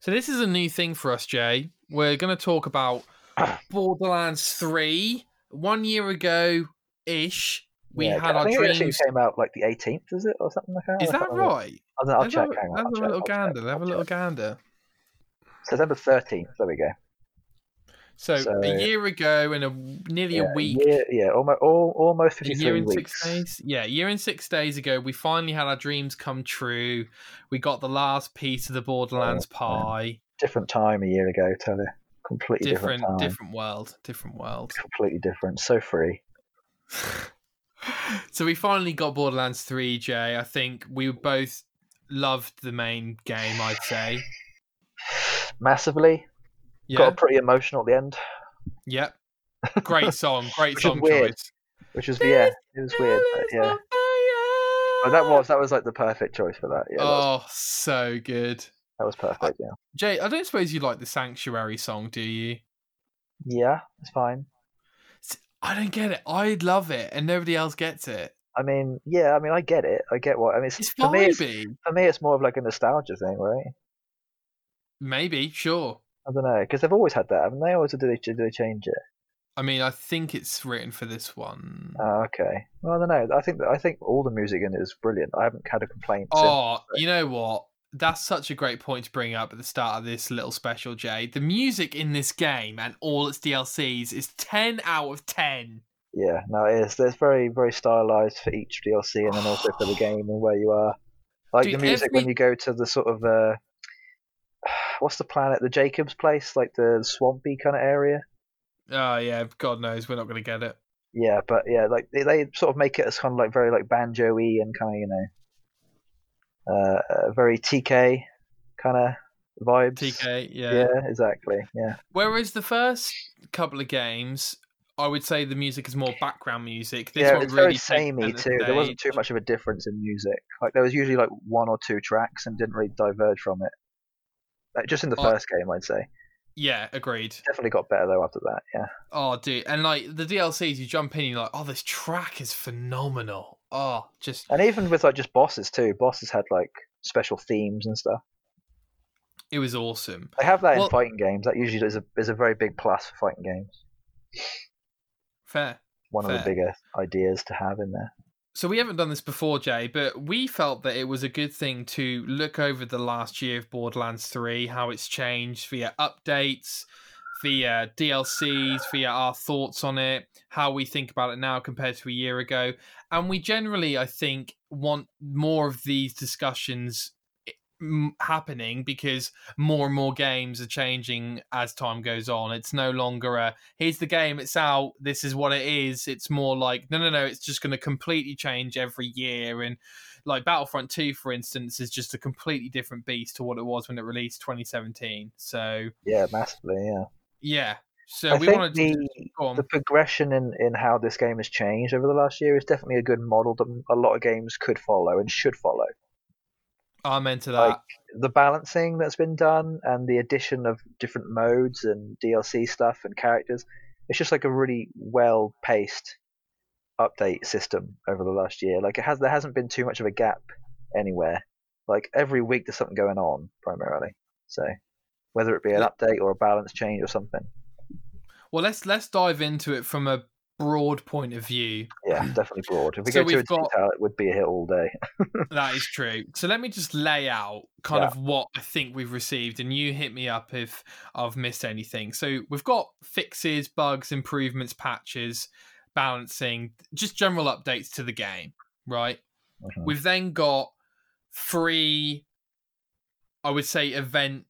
So this is a new thing for us, Jay. We're going to talk about Borderlands 3. 1 year ago-ish, we had our dreams. It actually came out like the 18th, is it? Or something like that? Is that right? I'll check. Hang on. Have a little gander. Have a little gander. September 13th. There we go. So a year ago and nearly a week. Almost 53 weeks. 6 days. Yeah, a year and 6 days ago, we finally had our dreams come true. We got the last piece of the Borderlands pie. Yeah. Different time a year ago, totally. Completely different time. Different world. Completely different. So free. So we finally got Borderlands 3, Jay. I think we both loved the main game, I'd say. Massively. Yeah. Got pretty emotional at the end. Yep. Great song which song choice. Which is it was weird. But, yeah. Oh, that was like the perfect choice for that. Yeah, so good. That was perfect, yeah. Jay, I don't suppose you like the Sanctuary song, do you? Yeah, it's fine. I don't get it. I love it, and nobody else gets it. I mean, I get it. I get what... I mean, it's for me, it's more of like a nostalgia thing, right? Maybe, sure. I don't know, because they've always had that, haven't they? Or do they change it? I mean, I think it's written for this one. Oh, okay. Well, I don't know. I think all the music in it is brilliant. I haven't had a complaint. You know what? That's such a great point to bring up at the start of this little special, Jay. The music in this game and all its DLCs is 10 out of 10. Yeah, no, it is. It's very, very stylized for each DLC and then also for the game and where you are. Like the music when you go to the sort of... what's the planet? The Jacob's place? Like the swampy kind of area? Oh, yeah. God knows. We're not going to get it. Yeah, but yeah, like they sort of make it as kind of like very like banjo-y and kind of, you know... very TK kind of vibes. TK, yeah. Yeah, exactly, yeah. Whereas the first couple of games, I would say the music is more background music. This one it's really very samey too. There wasn't too much of a difference in music. Like there was usually like one or two tracks and didn't really diverge from it. Like, just in the first game, I'd say. Yeah, agreed. Definitely got better though after that, yeah. Oh, dude. And like the DLCs, you jump in and you're like, oh, this track is phenomenal. And even with like just bosses too. Bosses had like special themes and stuff. It was awesome. They have that in fighting games. That usually is a very big plus for fighting games. Fair. One of the bigger ideas to have in there. So we haven't done this before, Jay, but we felt that it was a good thing to look over the last year of Borderlands 3, how it's changed via updates, via DLCs, via our thoughts on it, how we think about it now compared to a year ago. And we generally, I think, want more of these discussions happening because more and more games are changing as time goes on. It's no longer here's the game, it's out, this is what it is. It's more like, no, it's just going to completely change every year. And like Battlefront 2, for instance, is just a completely different beast to what it was when it released 2017. So yeah, massively, yeah. Yeah, so I think the progression in how this game has changed over the last year is definitely a good model that a lot of games could follow and should follow. Amen to that. Like, the balancing that's been done and the addition of different modes and DLC stuff and characters, it's just like a really well-paced update system over the last year. Like there hasn't been too much of a gap anywhere. Like every week there's something going on primarily. So whether it be an update or a balance change or something. Well, let's dive into it from a broad point of view. Yeah, definitely broad. If we go to detail, it would be here all day. That is true. So let me just lay out kind of what I think we've received, and you hit me up if I've missed anything. So we've got fixes, bugs, improvements, patches, balancing, just general updates to the game, right? Mm-hmm. We've then got 3, I would say, event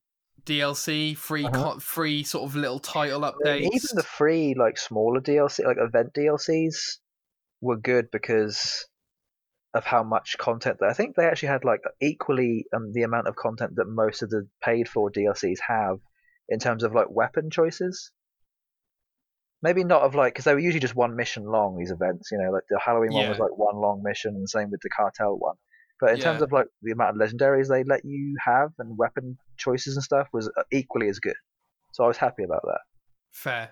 DLC, free sort of little title updates. Even the free like smaller DLC, like event DLCs, were good because of how much content. I think they actually had like equally the amount of content that most of the paid for DLCs have in terms of like weapon choices. Maybe not of like, because they were usually just one mission long, these events, you know, like the Halloween one was like one long mission, and same with the cartel one. But in terms of like the amount of legendaries they let you have and weapon choices and stuff was equally as good. So I was happy about that. Fair.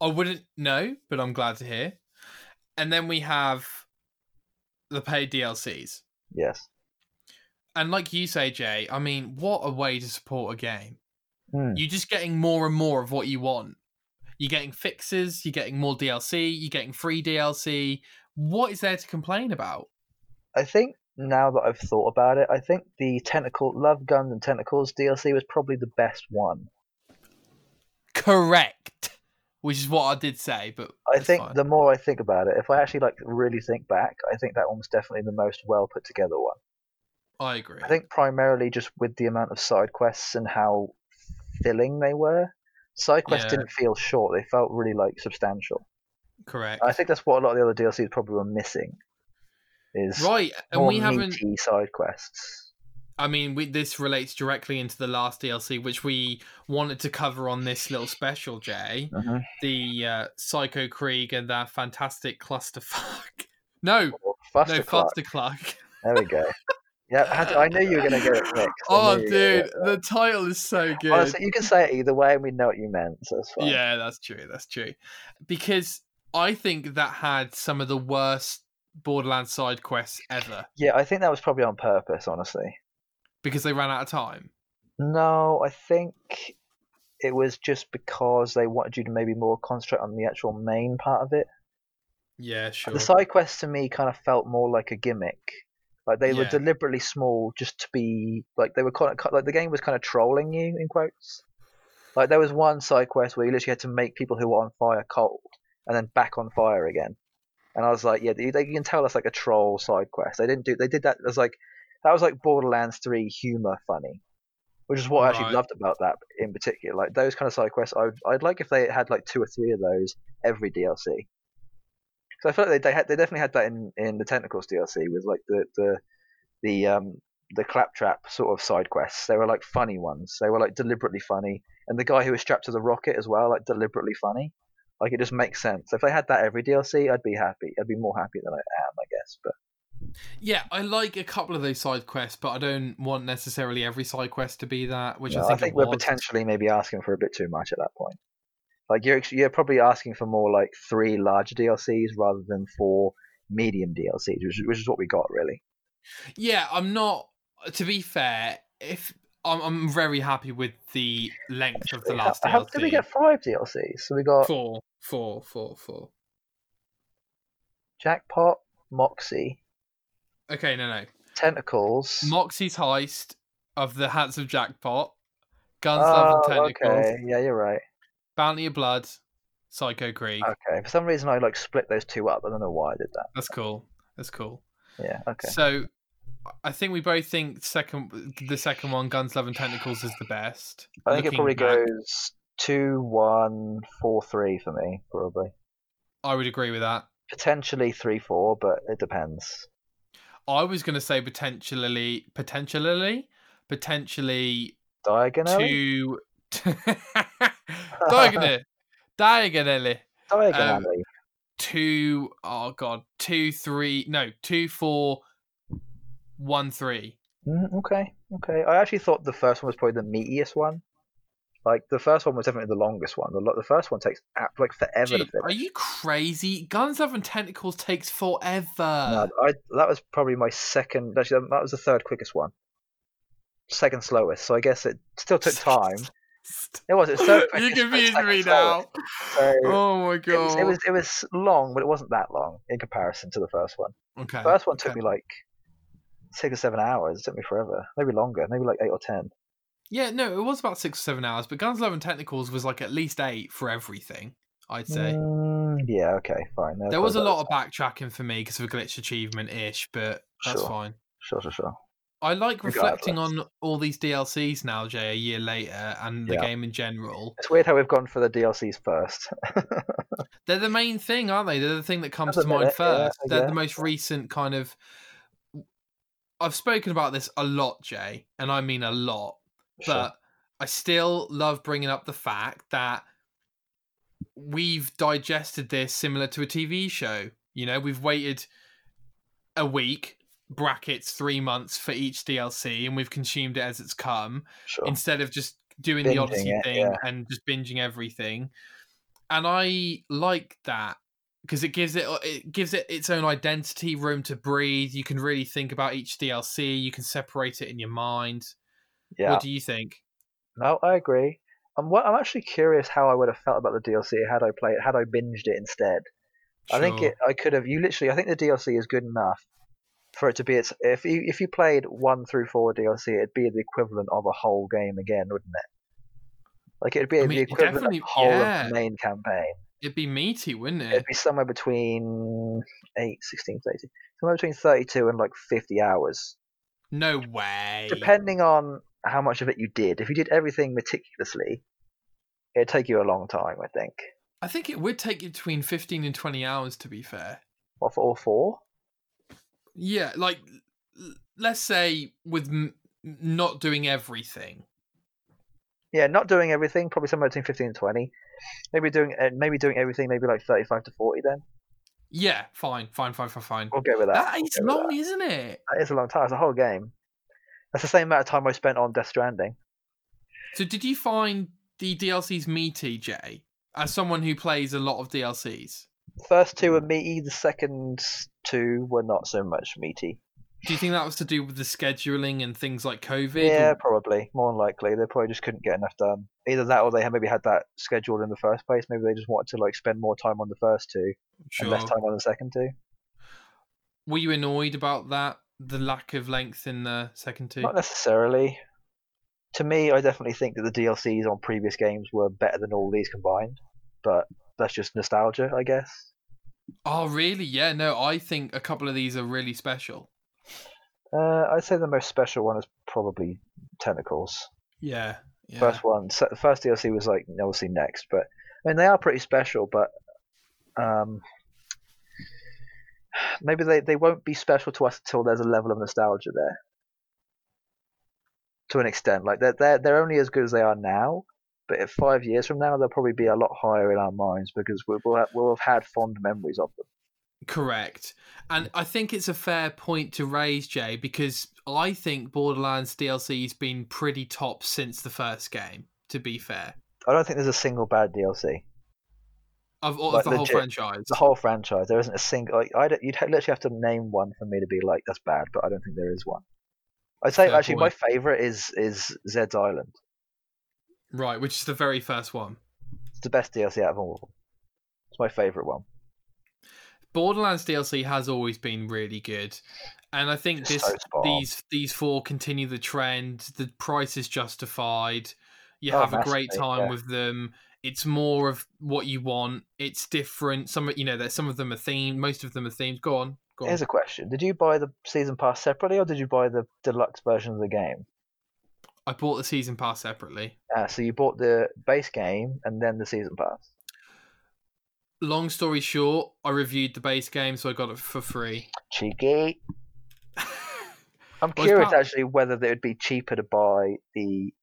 I wouldn't know, but I'm glad to hear. And then we have the paid DLCs. Yes. And like you say, Jay, I mean, what a way to support a game. You're just getting more and more of what you want. You're getting fixes, you're getting more DLC, you're getting free DLC. What is there to complain about? I think now that I've thought about it, I think the Love Guns and Tentacles DLC was probably the best one. Correct. Which is what I did say, but I think fine. The more I think about it, if I actually really think back, I think that one was definitely the most well put together one. I agree. I think primarily just with the amount of side quests and how filling they were. Side quests didn't feel short; they felt really substantial. Correct. I think that's what a lot of the other DLCs probably were missing. Is right, and we haven't side quests. I mean, this relates directly into the last DLC, which we wanted to cover on this little special, Jay. Uh-huh. The Psycho Krieg and that fantastic clusterfuck. Clustercluck. There we go. Yeah, I knew you were going to get it mixed. Oh, dude, the title is so good. Honestly, you can say it either way, and we know what you meant, so that's fine. Yeah, that's true. Because I think that had some of the worst Borderlands side quests ever. Yeah, I think that was probably on purpose, honestly. Because they ran out of time? No, I think it was just because they wanted you to maybe more concentrate on the actual main part of it. Yeah, sure. The side quests to me kind of felt more like a gimmick. They were deliberately small just to be they were kind of the game was kind of trolling you, in quotes. There was one side quest where you literally had to make people who were on fire cold and then back on fire again. And I was like, yeah, they can tell that's a troll side quest. They did that as that was Borderlands 3 humor funny, which is what I actually loved about that in particular. Those kind of side quests, I'd like if they had 2 or 3 of those every DLC. So I feel like they definitely had that in the Tentacles DLC with the Claptrap sort of side quests. They were funny ones. They were deliberately funny, and the guy who was strapped to the rocket as well, deliberately funny. It just makes sense. If they had that every DLC, I'd be happy. I'd be more happy than I am, I guess. But yeah, I like a couple of those side quests, but I don't want necessarily every side quest to be that. Which I think we're potentially maybe asking for a bit too much at that point. You're probably asking for more 3 large DLCs rather than 4 medium DLCs, which is what we got really. Yeah, I'm not. To be fair, if I'm very happy with the length of the last DLC. How did we get 5 DLCs? So we got four. Jackpot, Moxie. Okay, no. Tentacles. Moxie's Heist of the Handsome Jackpot. Guns, Love and Tentacles. Okay, yeah, you're right. Bounty of Blood, Psycho Krieg. Okay, for some reason I split those 2 up. I don't know why I did that. That's cool. Yeah, okay. So I think we both think the second one, Guns, Love and Tentacles, is the best. I think it probably goes 2, 1, 4, 3 for me, probably. I would agree with that. Potentially 3, 4, but it depends. I was going to say potentially diagonally? 2... Diagonally. 2, 4, 1, 3. Okay. I actually thought the first one was probably the meatiest one. The first one was definitely the longest one. The first one takes forever to finish. Are you crazy? Guns, Love and Tentacles takes forever. No, that was probably my second. Actually, that was the third quickest one. Second slowest. So I guess it still took time. It was so quick. You confused me now. So oh my god! It was long, but it wasn't that long in comparison to the first one. Okay. The first one took me 6 or 7 hours. It took me forever, maybe longer, maybe 8 or 10. Yeah, no, it was about 6 or 7 hours. But Guns, Love, and Tentacles was at least 8 for everything, I'd say. Yeah. Okay. Fine. There was a lot of backtracking for me because of a glitch achievement ish, but that's fine. Sure. I reflecting on all these DLCs now, Jay, a year later, and the game in general. It's weird how we've gone for the DLCs first. They're the main thing, aren't they? They're the thing that comes to mind first. Yeah, they're the most recent kind of... I've spoken about this a lot, Jay, and I mean a lot. Sure. But I still love bringing up the fact that we've digested this similar to a TV show. You know, we've waited a week... brackets 3 months for each DLC, and we've consumed it as it's come, instead of just doing binging the Odyssey thing and just binging everything. And I like that because it gives it its own identity, room to breathe. You can really think about each DLC. You can separate it in your mind. Yeah. What do you think? No, I agree. I'm actually curious how I would have felt about the DLC had I played it, had I binged it instead. Sure. I think the DLC is good enough for it to be its. If you played 1 through 4 DLC, it'd be the equivalent of a whole game again, wouldn't it? Like it'd be the equivalent of the whole of the main campaign. It'd be meaty, wouldn't it? It'd be somewhere between 8, 16, 30, somewhere between 32 and like 50 hours. No way. Depending on how much of it you did. If you did everything meticulously, it'd take you a long time, I think. I think it would take you between 15 and 20 hours, to be fair. What, for all 4? Yeah, like, let's say with not doing everything. Yeah, not doing everything, probably somewhere between 15 and 20. Maybe doing everything, maybe like 35 to 40 then. Yeah, fine. We'll go with that. That is long, isn't it? That is a long time. It's a whole game. That's the same amount of time I spent on Death Stranding. So did you find the DLCs meaty, Jay? As someone who plays a lot of DLCs? The first 2 were meaty, the second 2 were not so much meaty. Do you think that was to do with the scheduling and things like COVID? Yeah, probably. More than likely. They probably just couldn't get enough done. Either that or they maybe had that scheduled in the first place. Maybe they just wanted to like spend more time on the first 2 and less time on the second 2. Were you annoyed about that? The lack of length in the second 2? Not necessarily. To me, I definitely think that the DLCs on previous games were better than all these combined, but that's just nostalgia, I guess. Oh, really? Yeah, no, I think a couple of these are really special. I'd say the most special one is probably Tentacles. Yeah. First one. So the first DLC was like, obviously next, but I mean, they are pretty special, but maybe they won't be special to us until there's a level of nostalgia there. To an extent. Like they're only as good as they are now, but if 5 years from now they'll probably be a lot higher in our minds because we'll have had fond memories of them. Correct. And I think it's a fair point to raise, Jay, because I think Borderlands DLC's been pretty top since the first game, to be fair. I don't think there's a single bad DLC. Of the whole franchise. The whole franchise. There isn't a single... you'd literally have to name one for me to be like, that's bad, but I don't think there is one. I'd say, my favourite is Zed's Island. Right, which is the very first one. It's the best DLC out of all of them. It's my favourite one. Borderlands DLC has always been really good. And I think these 4 continue the trend. The price is justified. You have a great time with them. It's more of what you want. It's different. Some of them are themed. Most of them are themed. Go on. Here's a question. Did you buy the season pass separately or did you buy the deluxe version of the game? I bought the season pass separately. So you bought the base game and then the season pass. Long story short, I reviewed the base game, so I got it for free. Cheeky. I'm curious, actually, whether it would be cheaper to buy the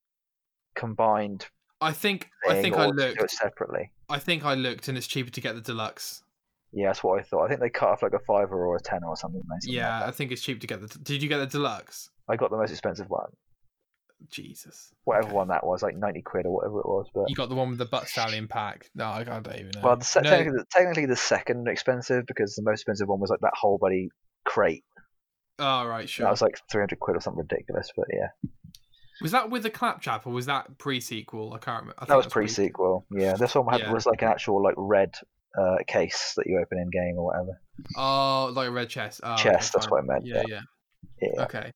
combined... I think I looked. Do it separately. I think I looked, and it's cheaper to get the deluxe. Yeah, that's what I thought. I think they cut off like a $5 or a $10 or something. Yeah, like I think it's cheap to get the. Did you get the deluxe? I got the most expensive one. Jesus. Whatever one that was, like £90 or whatever it was. But you got the one with the butt stallion pack. No, I don't even know. Well, technically the second expensive because the most expensive one was like that whole bloody crate. Oh, right, sure. That was like £300 or something ridiculous, but yeah. Was that with the Claptrap or was that pre-sequel? I can't remember. I think that was pre-sequel. Yeah, this one was like an actual like red case that you open in game or whatever. Oh, like a red chest. Oh, chest. Okay, that's what I meant. Yeah. Okay.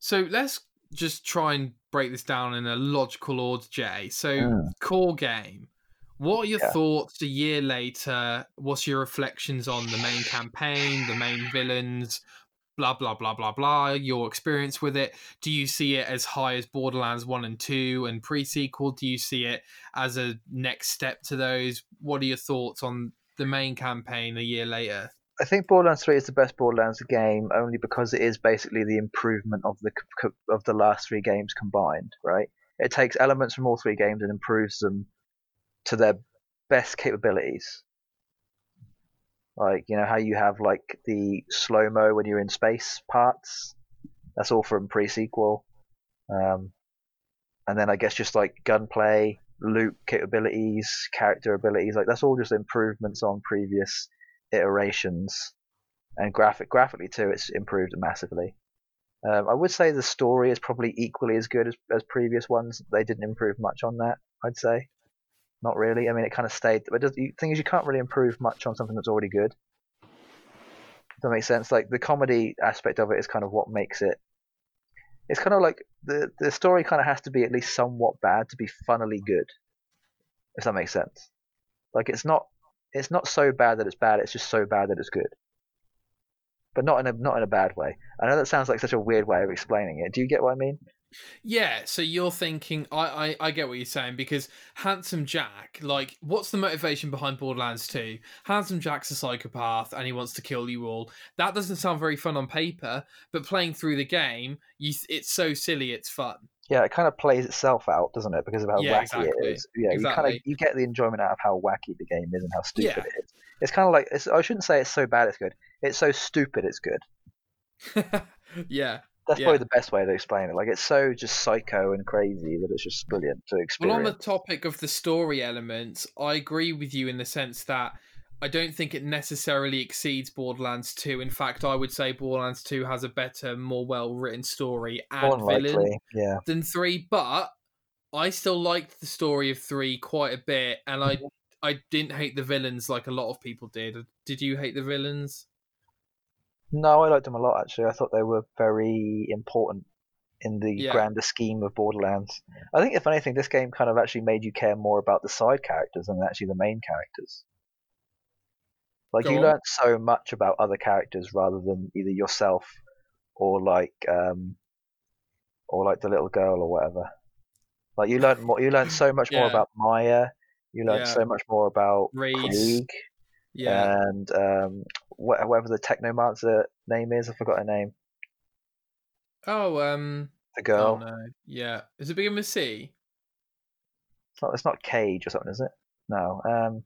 So let's just try and break this down in a logical order, Jay. So core game. What are your thoughts a year later? What's your reflections on the main campaign, the main villains? Blah, blah, blah, blah, blah, your experience with it. Do you see it as high as Borderlands 1 and 2 and pre-sequel? Do you see it as a next step to those? What are your thoughts on the main campaign a year later? I think Borderlands 3 is the best Borderlands game only because it is basically the improvement of the last 3 games combined, right? It takes elements from all 3 games and improves them to their best capabilities. Like, you know, how you have, like, the slow-mo when you're in space parts. That's all from pre-sequel. And then I guess just, like, gunplay, loot capabilities, character abilities. Like, that's all just improvements on previous iterations. And graphically, too, it's improved massively. I would say the story is probably equally as good as previous ones. They didn't improve much on that, I'd say. Not really. I mean, it kind of stayed. But the thing is, you can't really improve much on something that's already good. Does that make sense? Like, the comedy aspect of it is kind of what makes it. It's kind of like the story kind of has to be at least somewhat bad to be funnily good, if that makes sense. Like, it's not so bad that it's bad. It's just so bad that it's good. But not in a bad way. I know that sounds like such a weird way of explaining it. Do you get what I mean? Yeah, so you're thinking, I get what you're saying, because Handsome Jack, like, what's the motivation behind Borderlands 2? Handsome Jack's a psychopath and he wants to kill you all. That doesn't sound very fun on paper, but playing through the game, it's so silly, it's fun. Yeah, it kind of plays itself out, doesn't it? Because of how wacky exactly. It is. Yeah, exactly. You get the enjoyment out of how wacky the game is and how stupid it is. It's kind of like, I shouldn't say it's so bad it's good. It's so stupid it's good. Yeah. That's probably the best way to explain it. Like, it's so just psycho and crazy that it's just brilliant to experience. Well, on the topic of the story elements, I agree with you in the sense that I don't think it necessarily exceeds Borderlands 2. In fact, I would say Borderlands 2 has a better, more well-written story and villain than 3, but I still liked the story of 3 quite a bit, and I didn't hate the villains like a lot of people did. Did you hate the villains? No, I liked them a lot, actually. I thought they were very important in the grander scheme of Borderlands. I think, if anything, this game kind of actually made you care more about the side characters than actually the main characters. Like, you learned so much about other characters rather than either yourself or like the little girl or whatever. Like, you learned so much more about Maya. You learned so much more about Krieg. Yeah. And whatever the Technomancer name is, I forgot her name. Oh, the girl. Oh, no. Yeah. Is it beginning with C? It's not Cage or something, is it? No.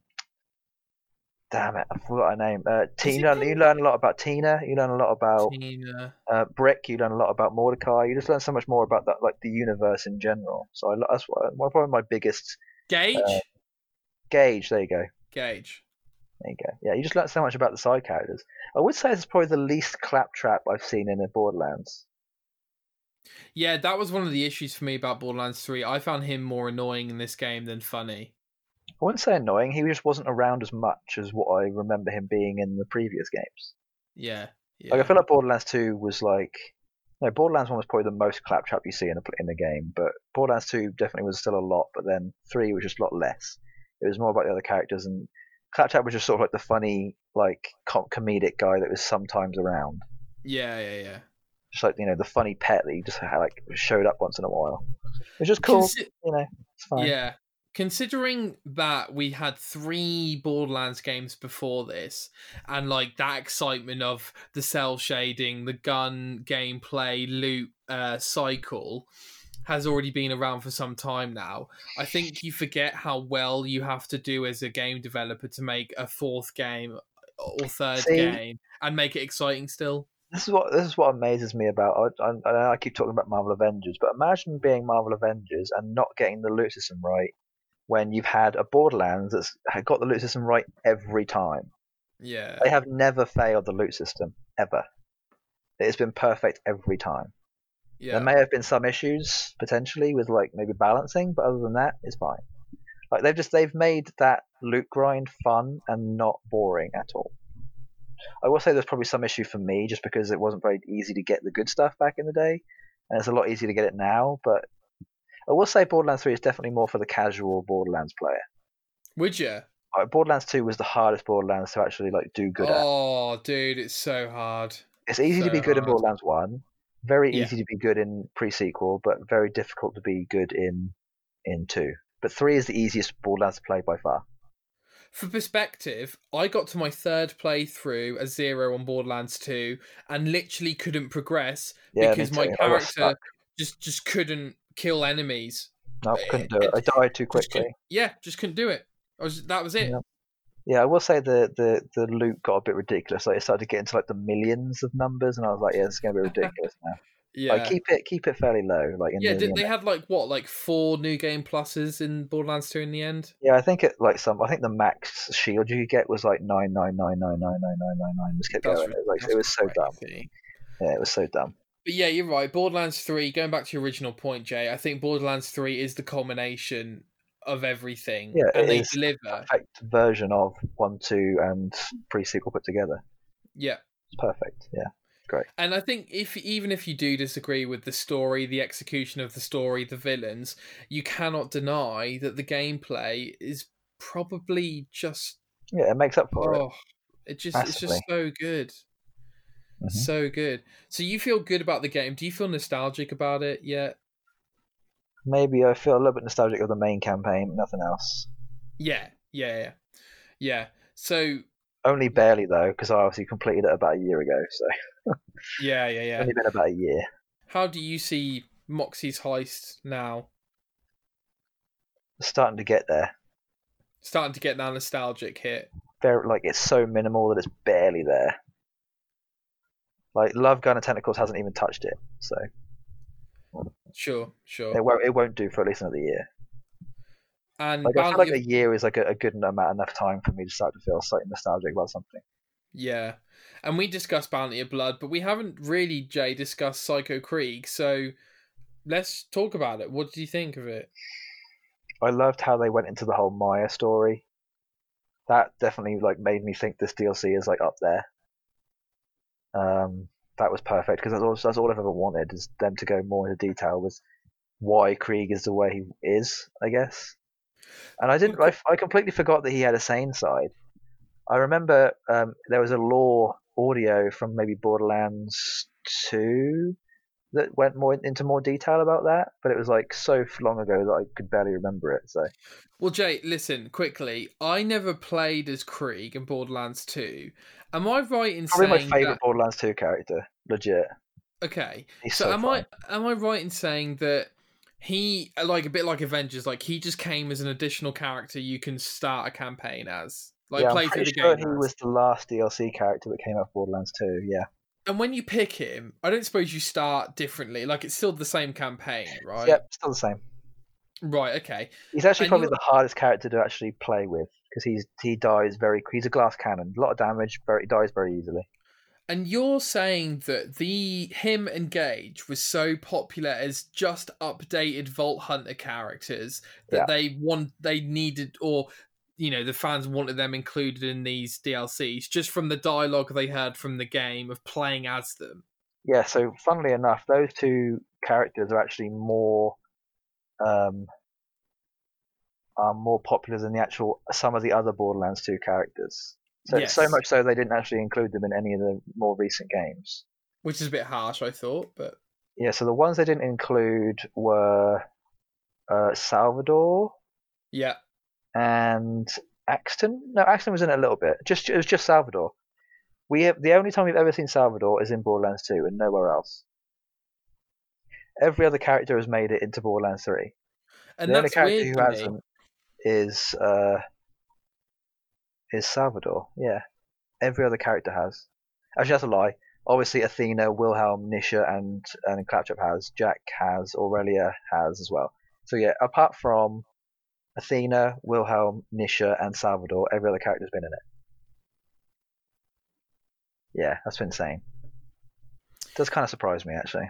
Damn it, I forgot her name. Tina. You learn a lot about Tina. You learn a lot about Tina. Brick. You learn a lot about Mordecai. You just learn so much more about that, like the universe in general. So that's probably my biggest. Gage. Gage. There you go. Gage. There you go. Yeah, you just learn so much about the side characters. I would say it's probably the least Claptrap I've seen in the Borderlands. Yeah, that was one of the issues for me about Borderlands 3. I found him more annoying in this game than funny. I wouldn't say annoying. He just wasn't around as much as what I remember him being in the previous games. Yeah. Like, I feel like Borderlands 2 was like... No, Borderlands 1 was probably the most Claptrap you see in the game, but Borderlands 2 definitely was still a lot, but then 3 was just a lot less. It was more about the other characters, and Claptrap was just sort of like the funny, like comedic guy that was sometimes around. Yeah. Just like, the funny pet that he just had, like, showed up once in a while. It was just cool, it's fine. Yeah, considering that we had 3 Borderlands games before this, and like that excitement of the cell shading, the gun gameplay loot cycle has already been around for some time now. I think you forget how well you have to do as a game developer to make a fourth game or third game and make it exciting still. This is what amazes me about. I keep talking about Marvel Avengers, but imagine being Marvel Avengers and not getting the loot system right when you've had a Borderlands that's got the loot system right every time. Yeah, they have never failed the loot system ever. It's been perfect every time. Yeah. There may have been some issues potentially with like maybe balancing, but other than that, it's fine. Like they've made that loot grind fun and not boring at all. I will say there's probably some issue for me just because it wasn't very easy to get the good stuff back in the day, and it's a lot easier to get it now. But I will say Borderlands 3 is definitely more for the casual Borderlands player. Would you? Borderlands 2 was the hardest Borderlands to actually like do good at. Oh, dude, it's so hard. It's easy to be good in Borderlands 1. Very easy to be good in pre-sequel, but very difficult to be good in 2. But 3 is the easiest Borderlands to play by far. For perspective, I got to my third playthrough as 0 on Borderlands 2 and literally couldn't progress because my character just couldn't kill enemies. No, couldn't do it. I died too quickly. Just couldn't do it. That was it. Yeah. Yeah, I will say the loot got a bit ridiculous. Like, it started to get into like the millions of numbers, and I was like, it's going to be ridiculous now. Yeah, like, keep it fairly low. Like, they had like 4 new game pluses in Borderlands 2 in the end? Yeah, I think the max shield you could get was like 999999999. Just kept going. It was so dumb. Yeah, it was so dumb. But yeah, you're right. Borderlands 3, going back to your original point, Jay, I think Borderlands 3 is the culmination of everything. Yeah, and they deliver a perfect version of 1, 2 and pre-sequel put together. Yeah. It's perfect, yeah. Great. And I think even if you do disagree with the story, the execution of the story, the villains, you cannot deny that the gameplay is probably just... Yeah, it makes up for it. It's just so good. Mm-hmm. So good. So you feel good about the game. Do you feel nostalgic about it yet? Maybe I feel a little bit nostalgic of the main campaign, nothing else. Yeah. So... Only barely, though, because I obviously completed it about a year ago, so... Yeah. Only been about a year. How do you see Moxie's Heist now? Starting to get there. Starting to get that nostalgic hit. Like, it's so minimal that it's barely there. Like, Love Guns and Tentacles hasn't even touched it, so... Sure. It won't do for at least another year. And like, I feel like a year is like a good amount, enough time for me to start to feel slightly nostalgic about something. Yeah. And we discussed Bounty of Blood, but we haven't really, Jay, discussed Psycho Krieg. So let's talk about it. What did you think of it? I loved how they went into the whole Maya story. That definitely like made me think this DLC is like up there. That was perfect because that's all I've ever wanted, is them to go more into detail with why Krieg is the way he is, I guess. And I completely forgot that he had a sane side. I remember there was a lore audio from maybe Borderlands 2 that went into more detail about that, but it was like so long ago that I could barely remember it. So, well, Jay, listen quickly. I never played as Krieg in Borderlands 2. Am I right in saying probably my favorite Borderlands 2 character, legit? Okay, he's so am I right in saying that? He, like a bit like Avengers, like he just came as an additional character you can start a campaign as. Like, yeah, play through the game. He was the last DLC character that came out of Borderlands 2, yeah. And when you pick him, I don't suppose you start differently. Like, it's still the same campaign, right? Yep, still the same. Right, okay. He's actually the hardest character to actually play with because he dies very. He's a glass cannon, a lot of damage, he dies very easily. And you're saying that him and Gage was so popular as just updated Vault Hunter characters that the fans wanted them included in these DLCs just from the dialogue they heard from the game of playing as them. Yeah, so funnily enough, those two characters are actually more popular than the actual some of the other Borderlands 2 characters. So, yes. So much so they didn't actually include them in any of the more recent games. Which is a bit harsh, I thought, but... Yeah, so the ones they didn't include were Salvador. Yeah. And Axton. No, Axton was in it a little bit. It was just Salvador. The only time we've ever seen Salvador is in Borderlands 2 and nowhere else. Every other character has made it into Borderlands 3. And the only character who hasn't is... is Salvador, yeah. Every other character has. Actually, that's a lie. Obviously, Athena, Wilhelm, Nisha, and Claptrap has. Jack has. Aurelia has as well. So, yeah, apart from Athena, Wilhelm, Nisha, and Salvador, every other character's been in it. Yeah, that's insane. It does kind of surprise me, actually.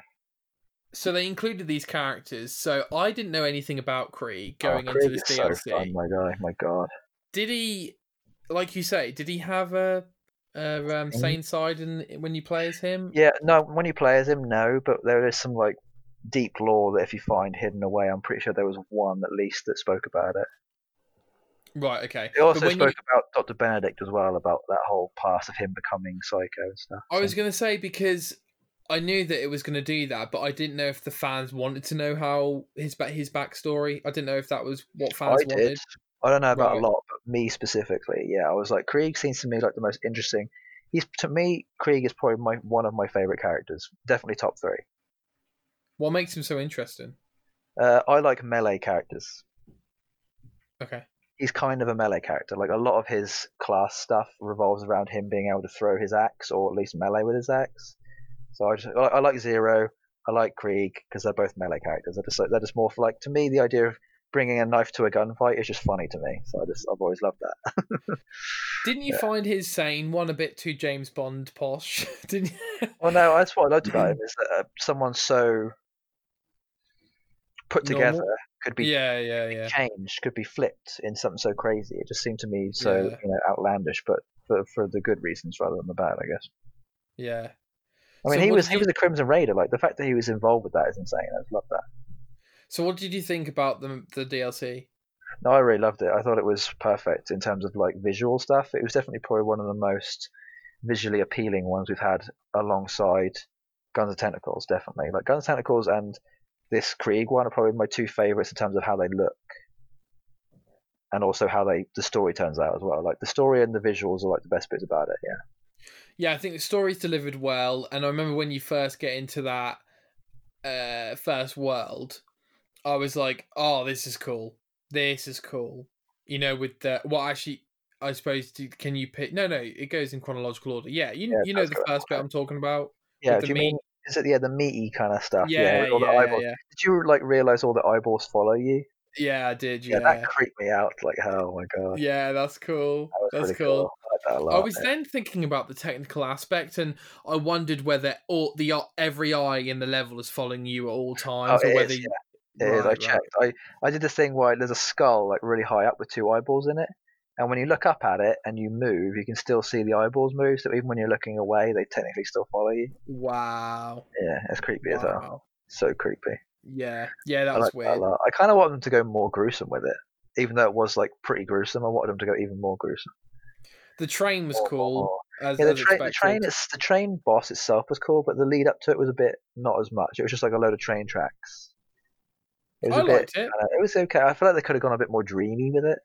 So they included these characters. So I didn't know anything about Krieg into this is DLC. So fun, my God. Did he... Like you say, did he have a sane side when you play as him? Yeah, no, when you play as him, no, but there is some like deep lore that if you find hidden away, I'm pretty sure there was one at least that spoke about it. Right, okay. They also spoke about Dr. Benedict as well, about that whole past of him becoming psycho and stuff. I was going to say, because I knew that it was going to do that, but I didn't know if the fans wanted to know how his backstory. I didn't know if that was what fans wanted. I don't know about a lot, but me specifically, yeah. I was like, Krieg seems to me like the most interesting. Krieg is probably one of my favourite characters. Definitely top 3. What makes him so interesting? I like melee characters. Okay. He's kind of a melee character. Like, a lot of his class stuff revolves around him being able to throw his axe, or at least melee with his axe. So I like Zero, I like Krieg, because they're both melee characters. They're just more for, like, to me, the idea of bringing a knife to a gunfight is just funny to me, so I've always loved that. Didn't you find his saying one a bit too James Bond posh? Didn't you? Well, no, that's what I liked about him, is that someone so put together could be changed, could be flipped in something so crazy. It just seemed to me so outlandish, but for the good reasons rather than the bad, I guess. Yeah. I mean, so he was a Crimson Raider. Like, the fact that he was involved with that is insane. I love that. So what did you think about the DLC? No, I really loved it. I thought it was perfect in terms of like visual stuff. It was definitely probably one of the most visually appealing ones we've had alongside Guns and Tentacles, definitely. Like, Guns and Tentacles and this Krieg one are probably my two favourites in terms of how they look and also how the story turns out as well. Like, the story and the visuals are like the best bits about it, Yeah, I think the story's delivered well, and I remember when you first get into that first world, I was like, oh, this is cool. You know, with the... Well, actually, I suppose, can you pick... No, it goes in chronological order. Yeah, you know the correct. First bit I'm talking about? Yeah, do you mean... Is it the meaty kind of stuff? Yeah, all the eyeballs. Did you, like, realise all the eyeballs follow you? Yeah, I did, yeah. Yeah, that creeped me out, like, oh my god. Yeah, that's cool. That's really cool. I like that a lot. I was then thinking about the technical aspect, and I wondered whether every eye in the level is following you at all times, or whether I checked. I did this thing where there's a skull like really high up with two eyeballs in it, and when you look up at it and you move, you can still see the eyeballs move. So even when you're looking away, they technically still follow you. Wow. Yeah, it's creepy as well. So creepy. Yeah, that was weird. I kind of want them to go more gruesome with it, even though it was like pretty gruesome. I wanted them to go even more gruesome. The train was cool. The train boss itself was cool, but the lead up to it was a bit not as much. It was just like a load of train tracks. I liked it. It was okay. I feel like they could have gone a bit more dreamy with it.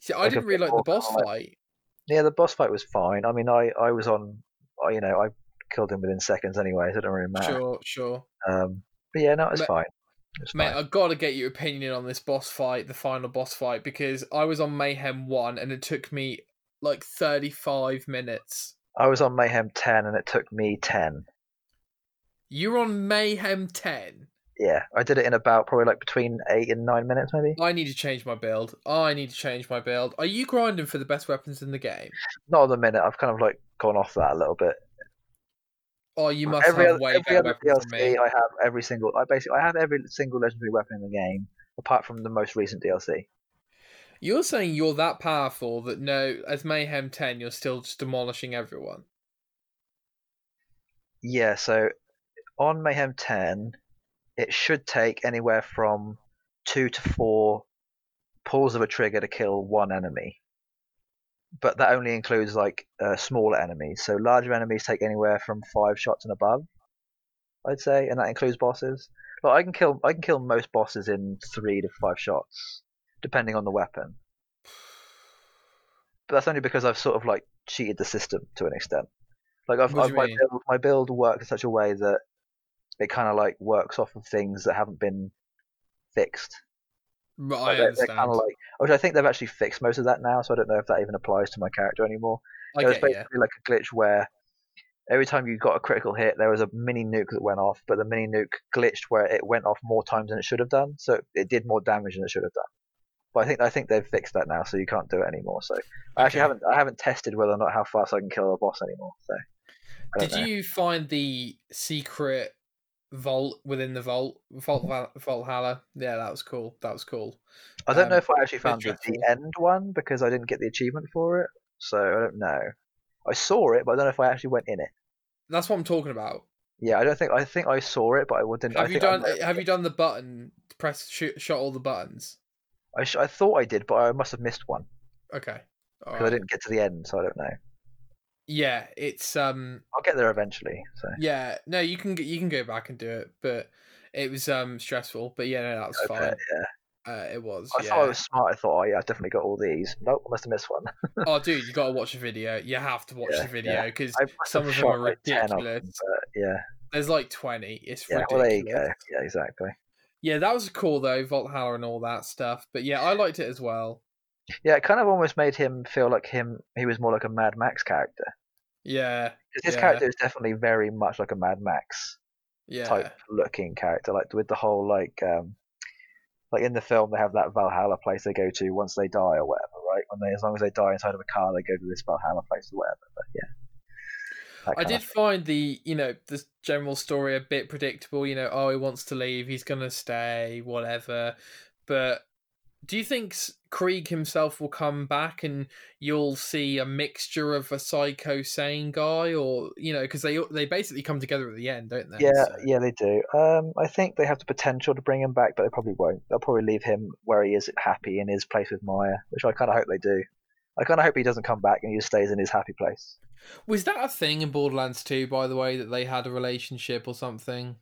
See, I didn't really like the boss fight. Yeah, the boss fight was fine. I mean, I was on, I killed him within seconds anyway, so it didn't really matter. Sure. But yeah, no, it's fine. Mate, I've got to get your opinion on this boss fight, the final boss fight, because I was on Mayhem 1 and it took me like 35 minutes. I was on Mayhem 10 and it took me 10. You're on Mayhem 10? Yeah, I did it in about probably like between 8 and 9 minutes, maybe. I need to change my build. Are you grinding for the best weapons in the game? Not at the minute. I've kind of like gone off that a little bit. Oh, you must have way better weapons than me. I have every single legendary weapon in the game, apart from the most recent DLC. You're saying you're that powerful that as Mayhem 10, you're still just demolishing everyone. Yeah, so on Mayhem 10... it should take anywhere from 2 to 4 pulls of a trigger to kill one enemy. But that only includes like smaller enemies. So larger enemies take anywhere from 5 shots and above, I'd say, and that includes bosses. But I can kill most bosses in 3 to 5 shots, depending on the weapon. But that's only because I've sort of like cheated the system to an extent. Like my build worked in such a way that it kind of like works off of things that haven't been fixed. Right, I understand. Which I think they've actually fixed most of that now, so I don't know if that even applies to my character anymore. It was basically like a glitch where every time you got a critical hit, there was a mini nuke that went off, but the mini nuke glitched where it went off more times than it should have done, so it did more damage than it should have done. But I think they've fixed that now, so you can't do it anymore. So I haven't tested whether or not how fast I can kill a boss anymore. So did you find the secret vault within the Vault Haller? Yeah, that was cool. I don't know if I actually found the end one because I didn't get the achievement for it, so I don't know. I saw it, but I don't know if I actually went in it. That's what I'm talking about. Yeah, I think I saw it, but I didn't. Have you done the button press? Shot all the buttons. I thought I did, but I must have missed one. Okay, because I didn't get to the end, so I don't know. Yeah, it's I'll get there eventually. So yeah, no, you can go back and do it, but it was stressful. But yeah, no, that was fine. Yeah, it was. I thought I was smart. I thought, I definitely got all these. Nope, I must have missed one. Oh, dude, you got to watch the video. You have to watch the video because some of them are ridiculous. Like 10 of them, yeah, there's like 20. It's ridiculous. Well, there you go. Yeah, exactly. Yeah, that was cool though, Vault Haller and all that stuff. But yeah, I liked it as well. Yeah, it kind of almost made him feel like he was more like a Mad Max character. Yeah. His character is definitely very much like a Mad Max type looking character, like with the whole like in the film they have that Valhalla place they go to once they die or whatever, right? When they, as long as they die inside of a car, they go to this Vault Haller place or whatever. But yeah, I did find the, you know, the general story a bit predictable. You know, oh, he wants to leave, he's gonna stay, whatever. But do you think Krieg himself will come back and you'll see a mixture of a psycho sane guy, or, you know, because they basically come together at the end, don't they? Yeah, so. Yeah, they do. I think they have the potential to bring him back, but they probably won't. They'll probably leave him where he is, happy in his place with Maya, which I kind of hope they do. I kind of hope he doesn't come back and he just stays in his happy place. Was that a thing in Borderlands 2, by the way, that they had a relationship or something?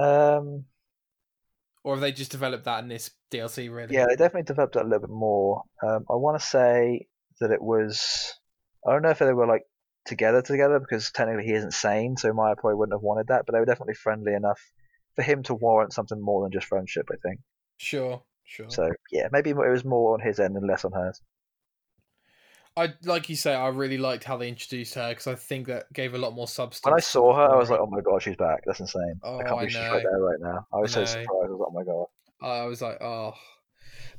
Or have they just developed that in this DLC, really? Yeah, they definitely developed that a little bit more. I want to say that it was... I don't know if they were, like, together, because technically he isn't sane, so Maya probably wouldn't have wanted that, but they were definitely friendly enough for him to warrant something more than just friendship, I think. Sure. So, yeah, maybe it was more on his end and less on hers. Like you say, I really liked how they introduced her, because I think that gave a lot more substance. When I saw her, I was like, oh my god, she's back. That's insane. Oh, I can't believe she's right there right now. I was so surprised. I was like, oh my god. I was like, oh.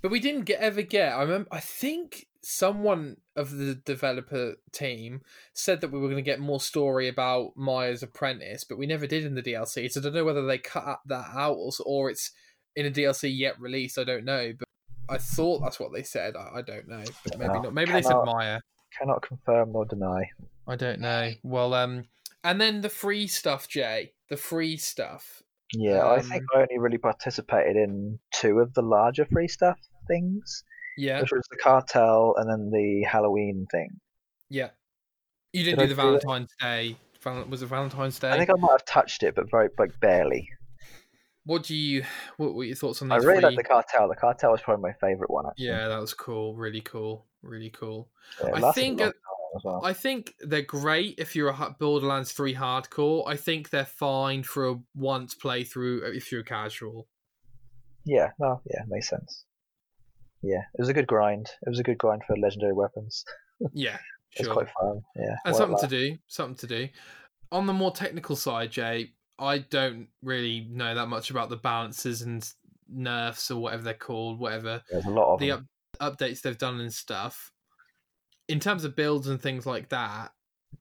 But we didn't ever get... I think someone of the developer team said that we were going to get more story about Maya's apprentice, but we never did in the DLC. So I don't know whether they cut that out or it's in a DLC yet released. I don't know, but I thought that's what they said. I don't know, but maybe not. Maybe they said Maya. Cannot confirm nor deny. I don't know. Well, and then the free stuff, Jay. The free stuff. Yeah, I think I only really participated in two of the larger free stuff things. Yeah, which was the cartel and then the Halloween thing. Yeah, you didn't do the Valentine's Day. Was it Valentine's Day? I think I might have touched it, but very, like, barely. What were your thoughts on these? I really like the cartel. The cartel was probably my favourite one, actually. Yeah, that was cool. Really cool. Yeah, I think they're great if you're a Borderlands 3 hardcore. I think they're fine for a once playthrough if you're casual. Yeah, no, yeah, makes sense. Yeah, it was a good grind. It was a good grind for legendary weapons. Yeah, sure. It's quite fun. Yeah, and something to do. On the more technical side, Jay, I don't really know that much about the balances and nerfs or whatever they're called, whatever. There's a lot of the updates they've done and stuff. In terms of builds and things like that,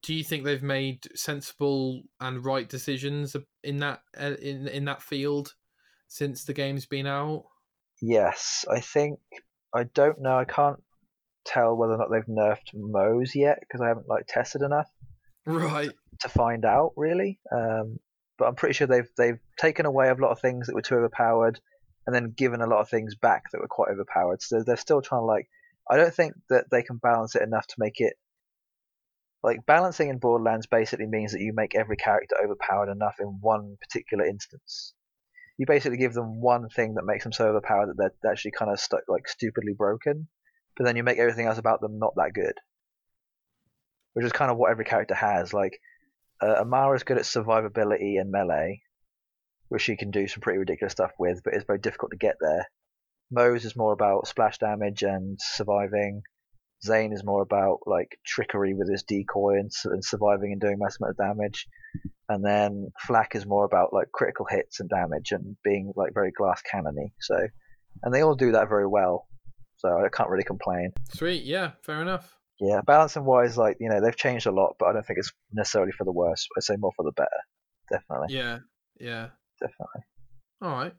do you think they've made sensible and right decisions in that in that field since the game's been out? Yes, I think. I don't know. I can't tell whether or not they've nerfed Moe's yet because I haven't tested enough, right, to find out really. But I'm pretty sure they've taken away a lot of things that were too overpowered, and then given a lot of things back that were quite overpowered. So they're still trying to, like, I don't think that they can balance it enough to make it, like, balancing in Borderlands basically means that you make every character overpowered enough in one particular instance. You basically give them one thing that makes them so overpowered that they're actually kind of stuck, like, stupidly broken, but then you make everything else about them not that good, which is kind of what every character has, like. Amara's good at survivability and melee, which she can do some pretty ridiculous stuff with, but it's very difficult to get there. Moe's is more about splash damage and surviving. Zane is more about, like, trickery with his decoy and surviving and doing massive amount of damage. And then Flak is more about, like, critical hits and damage and being, like, very glass cannon-y. So, and they all do that very well, so I can't really complain. Sweet, yeah, fair enough. Yeah, balancing wise, like, you know, they've changed a lot, but I don't think it's necessarily for the worse. I'd say more for the better, definitely. Yeah. Definitely. All right.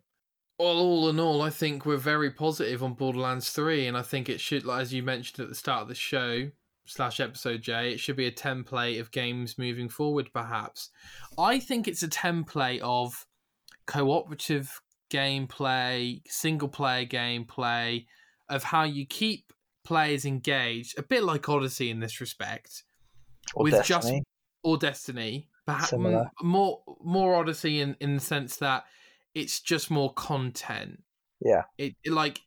Well, all in all, I think we're very positive on Borderlands 3, and I think it should, like, as you mentioned at the start of the show / episode, J, it should be a template of games moving forward, perhaps. I think it's a template of cooperative gameplay, single-player gameplay, of how you keep players engaged, a bit like Odyssey in this respect, or Destiny, perhaps similar. more Odyssey in the sense that it's just more content. Yeah, it like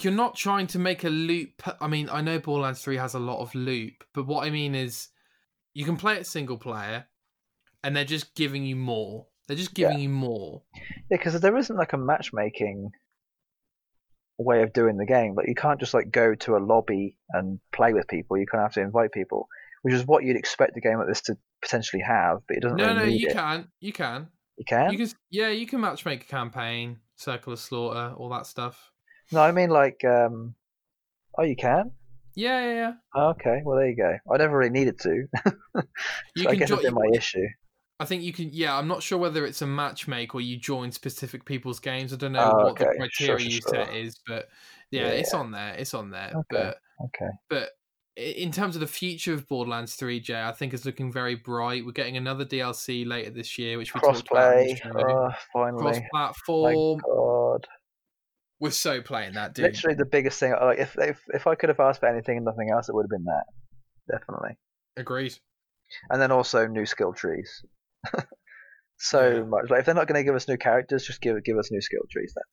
you're not trying to make a loop. I mean, I know Borderlands 3 has a lot of loop, but what I mean is you can play it single player, and they're just giving you more. Yeah, because there isn't, like, a matchmaking way of doing the game. Like, you can't just, like, go to a lobby and play with people. You kind of have to invite people, which is what you'd expect a game like this to potentially have, but it doesn't. You can. Yeah, you can matchmake a campaign, Circle of Slaughter, all that stuff. No, I mean, like, Oh, you can? Yeah. Oh, okay, well, there you go. I never really needed to. So I guess it's been my issue. I think you can, yeah, I'm not sure whether it's a match make or you join specific people's games. I don't know what the criteria you set is, but yeah, it's on there. It's on there. Okay. But in terms of the future of Borderlands 3, Jay, I think it's looking very bright. We're getting another DLC later this year, which we talked about. Crossplay, finally. Cross-platform. Oh, God. We're so playing that, dude. Literally the biggest thing. Like, if I could have asked for anything and nothing else, it would have been that. Definitely. Agreed. And then also new skill trees. Much. Like, if they're not going to give us new characters, just give us new skill trees then.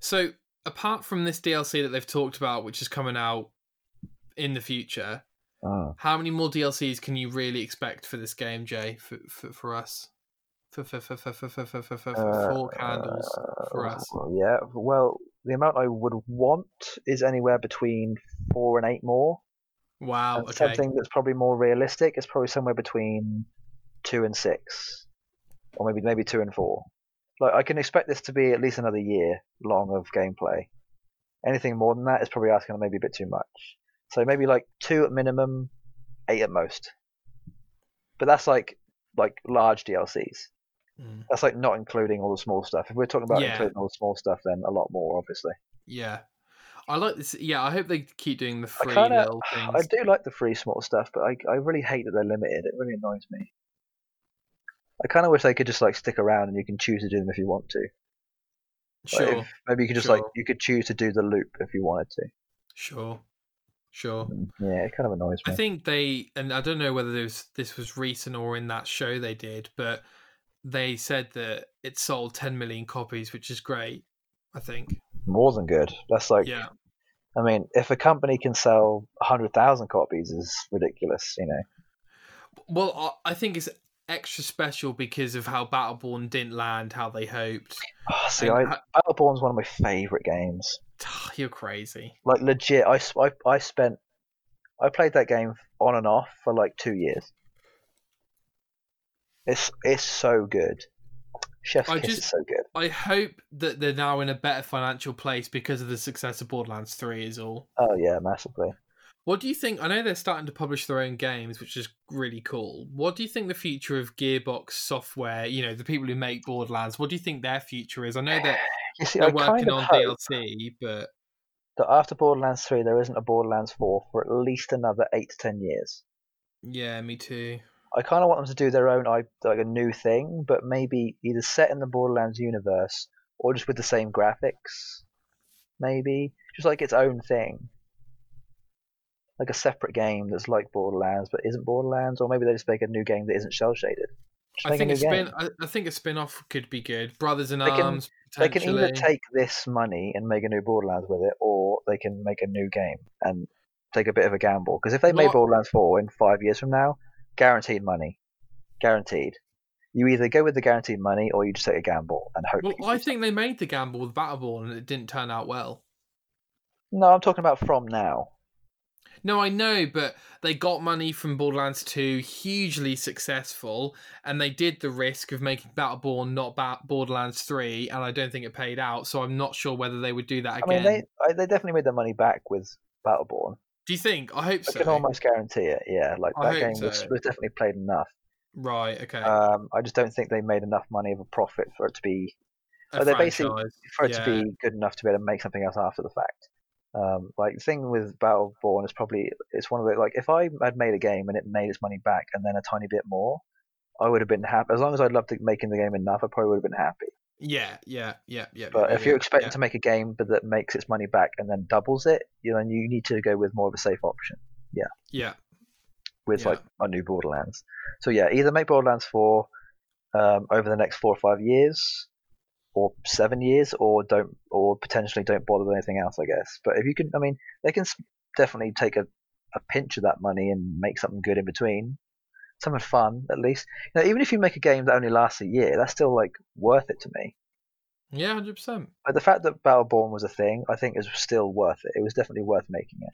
So apart from this DLC that they've talked about, which is coming out in the future, how many more DLCs can you really expect for this game, Jay? For us. For four candles for us. Yeah, well, the amount I would want is anywhere between 4 and 8 more. Wow, okay. Something that's probably more realistic is probably somewhere between 2 and 6, or maybe 2 and 4. Like, I can expect this to be at least another year long of gameplay. Anything more than that is probably asking maybe a bit too much. So maybe like 2 at minimum, 8 at most. But that's like large DLCs. Mm. That's like not including all the small stuff. If we're talking about including all the small stuff, then a lot more, obviously. Yeah, I like this. Yeah, I hope they keep doing the free little things. I do like the free small stuff, but I really hate that they're limited. It really annoys me. I kind of wish they could just like stick around and you can choose to do them if you want to. Sure. Like, maybe you could just like you could choose to do the loop if you wanted to. Sure. Yeah, it kind of annoys me. I think they, and I don't know whether this was recent or in that show they did, but they said that it sold 10 million copies, which is great, I think. More than good. That's like, yeah. I mean, if a company can sell 100,000 copies, is ridiculous, you know. Well, I think it's extra special because of how Battleborn didn't land how they hoped. Oh, see, Battleborn's one of my favourite games. You're crazy. Like, legit, I played that game on and off for like 2 years. It's so good. Chef's Kiss is so good. I hope that they're now in a better financial place because of the success of Borderlands 3 is all. Oh yeah, massively. What do you think? I know they're starting to publish their own games, which is really cool. What do you think the future of Gearbox Software, you know, the people who make Borderlands, what do you think their future is? I know that they're working on DLC, but... that after Borderlands 3, there isn't a Borderlands 4 for at least another 8 to 10 years. Yeah, me too. I kind of want them to do their own, like a new thing, but maybe either set in the Borderlands universe or just with the same graphics, maybe. Just like its own thing. Like a separate game that's like Borderlands but isn't Borderlands, or maybe they just make a new game that isn't shell-shaded. I think a spin-off could be good. Brothers in Arms, potentially. They can either take this money and make a new Borderlands with it, or they can make a new game and take a bit of a gamble. Because if they made Borderlands 4 in 5 years from now, guaranteed money. Guaranteed. You either go with the guaranteed money or you just take a gamble and hope. Well, I think they made the gamble with Battleborn and it didn't turn out well. No, I'm talking about from now. No, I know, but they got money from Borderlands 2, hugely successful, and they did the risk of making Battleborn not Borderlands 3, and I don't think it paid out, so I'm not sure whether they would do that again. I mean, they definitely made their money back with Battleborn. Do you think? I hope so. I can almost guarantee it, yeah. Like, that game was definitely played enough. Right, okay. I just don't think they made enough money of a profit for it to be... to be good enough to be able to make something else after the fact. Like the thing with Battleborn is probably it's one of the like if I had made a game and it made its money back and then a tiny bit more, I would have been happy. As long as I loved making the game enough, I probably would have been happy. Yeah. But if you're expecting to make a game but that makes its money back and then doubles it, you know, you need to go with more of a safe option. Yeah. With like a new Borderlands. So yeah, either make Borderlands 4 over the next 4 or 5 years. Or 7 years, or potentially don't bother with anything else, I guess. But if you can, I mean, they can definitely take a pinch of that money and make something good in between, something fun at least. You know, even if you make a game that only lasts a year, that's still like worth it to me. Yeah, 100%. But the fact that Battleborn was a thing, I think, is still worth it. It was definitely worth making it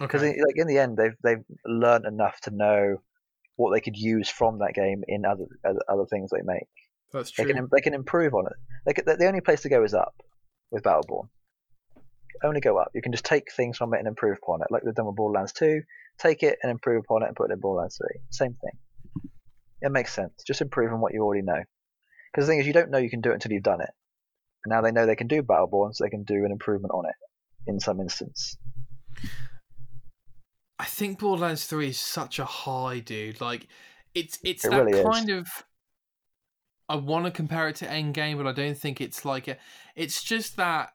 because, like, in the end, they've learned enough to know what they could use from that game in other things they make. That's true. They can improve on it. The only place to go is up with Battleborn. only go up. You can just take things from it and improve upon it, like they've done with Borderlands 2. Take it and improve upon it and put it in Borderlands 3. Same thing. It makes sense. Just improve on what you already know. Because the thing is, you don't know you can do it until you've done it. And now they know they can do Battleborn, so they can do an improvement on it in some instance. I think Borderlands 3 is such a high, dude. Like, it's it that really kind is. Of... I want to compare it to Endgame, but I don't think it's like a... It's just that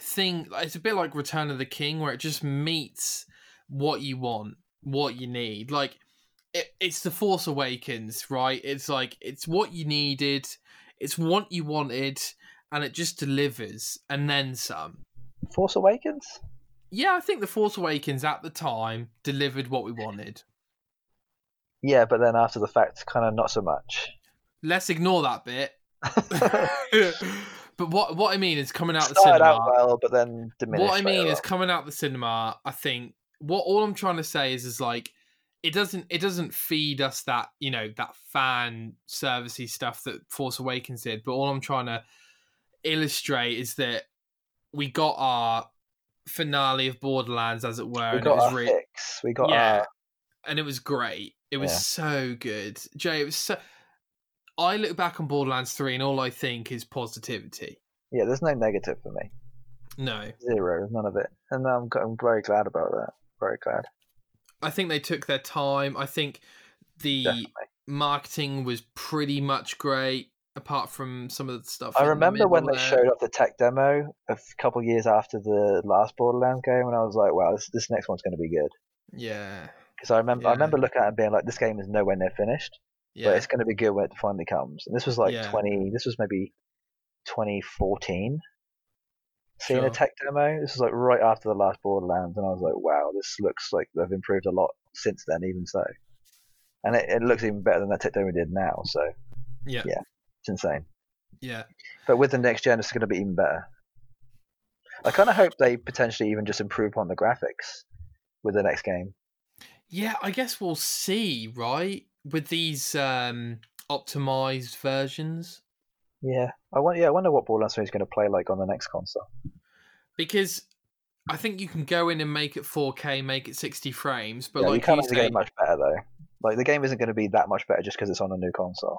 thing... It's a bit like Return of the King, where it just meets what you want, what you need. Like, it's The Force Awakens, right? It's like, it's what you needed, it's what you wanted, and it just delivers, and then some. Force Awakens? Yeah, I think The Force Awakens at the time delivered what we wanted. Yeah, but then after the fact, kind of not so much. Let's ignore that bit. But what I mean is coming out the cinema. Started out well, but then diminished. What I mean is coming out the cinema. I think what all I'm trying to say is like it doesn't feed us that, you know, that fan servicey stuff that Force Awakens did. But all I'm trying to illustrate is that we got our finale of Borderlands, as it were. We got our fix. We got our... and it was great. It was so good, Jay. It was so. I look back on Borderlands 3 and all I think is positivity. Yeah, there's no negative for me. No. Zero, none of it. And I'm very glad about that. Very glad. I think they took their time. I think the marketing was pretty much great, apart from some of the stuff. I remember when they showed up the tech demo a couple of years after the last Borderlands game, and I was like, wow, this next one's going to be good. Yeah. Because I remember looking at it and being like, this game is nowhere near finished. Yeah. But it's going to be good when it finally comes. And this was like This was maybe 2014. Seeing a tech demo, this was like right after the last Borderlands, and I was like, "Wow, this looks like they've improved a lot since then." Even so, and it looks even better than that tech demo did now. So, yeah, it's insane. Yeah, but with the next gen, it's going to be even better. I kind of hope they potentially even just improve on the graphics with the next game. Yeah, I guess we'll see, right? With these optimized versions, I wonder what Borderlands 3 is going to play like on the next console. Because I think you can go in and make it 4K, make it 60 frames, but you can't make the game much better though. Like the game isn't going to be that much better just because it's on a new console.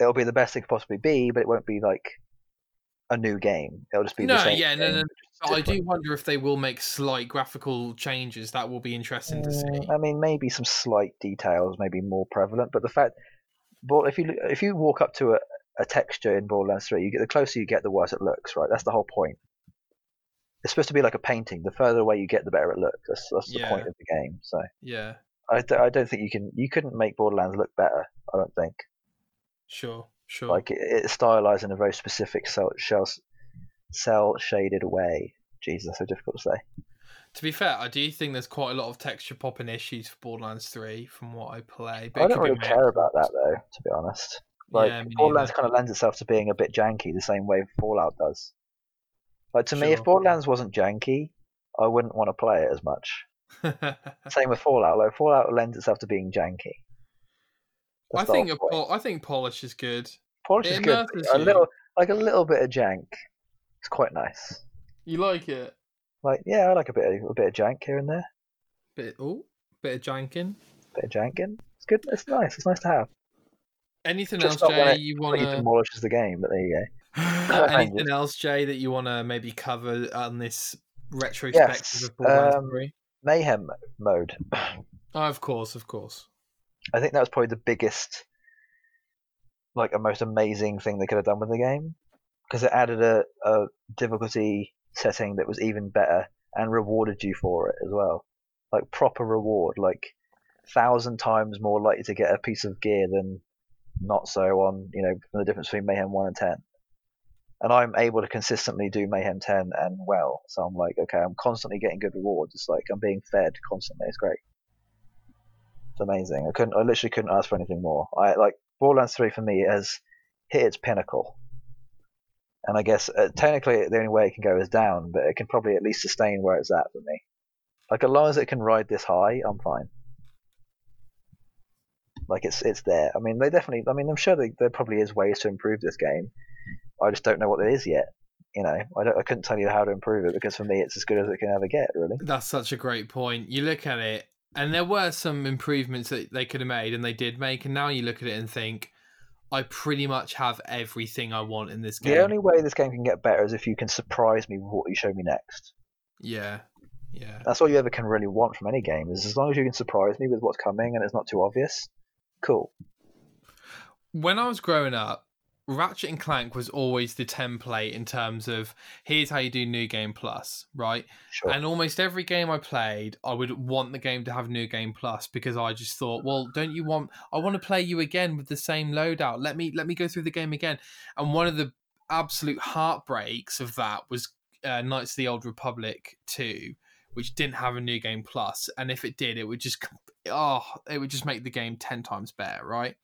It'll be the best it could possibly be, but it won't be like a new game. It'll just be the same. No. But I do wonder if they will make slight graphical changes. That will be interesting to see. I mean, maybe some slight details, maybe more prevalent. But the fact, if you walk up to a texture in Borderlands 3, the closer you get, the worse it looks, right? That's the whole point. It's supposed to be like a painting. The further away you get, the better it looks. That's the point of the game. So I don't think you couldn't make Borderlands look better. I don't think. Sure. Like it's stylized in a very specific cell shaded way. Jesus, that's so difficult to say. To be fair, I do think there's quite a lot of texture popping issues for Borderlands 3 from what I play. But I don't really care about that though, to be honest. Like Borderlands kind of lends itself to being a bit janky, the same way Fallout does. Like to me, if Borderlands wasn't janky, I wouldn't want to play it as much. Same with Fallout. Like Fallout lends itself to being janky. I think polish is good. Polish is good. A little bit of jank. It's quite nice. You like it? Like, yeah, I like a bit of jank here and there. Bit of janking. It's good. It's nice. It's nice to have. Anything else, Jay? You want to demolish the game, but there you go. Anything else, Jay, that you want to maybe cover on this retrospective of Borderlands 3? Mayhem mode. Of course. I think that was probably the biggest, like, the most amazing thing they could have done with the game. Because it added a difficulty setting that was even better and rewarded you for it as well. Like proper reward, like 1,000 times more likely to get a piece of gear than not so on, you know, the difference between Mayhem 1 and 10. And I'm able to consistently do Mayhem 10 and well. So I'm like, okay, I'm constantly getting good rewards. It's like I'm being fed constantly. It's great. It's amazing. I literally couldn't ask for anything more. Borderlands 3 for me has hit its pinnacle. And I guess technically the only way it can go is down, but it can probably at least sustain where it's at for me. Like as long as it can ride this high, I'm fine. Like it's there. I mean, there probably is ways to improve this game. I just don't know what it is yet. you know, I couldn't tell you how to improve it, because for me, it's as good as it can ever get, really. That's such a great point. You look at it, and there were some improvements that they could have made, and they did make, and now you look at it and think, I pretty much have everything I want in this game. The only way this game can get better is if you can surprise me with what you show me next. Yeah, yeah. That's all you ever can really want from any game, is as long as you can surprise me with what's coming and it's not too obvious, cool. When I was growing up, Ratchet and Clank was always the template in terms of, here's how you do New Game Plus, right? Sure. And almost every game I played, I would want the game to have New Game Plus, because I just thought, well, I want to play you again with the same loadout. Let me go through the game again. And one of the absolute heartbreaks of that was Knights of the Old Republic 2, which didn't have a New Game Plus. And if it did, it would just make the game 10 times better, right?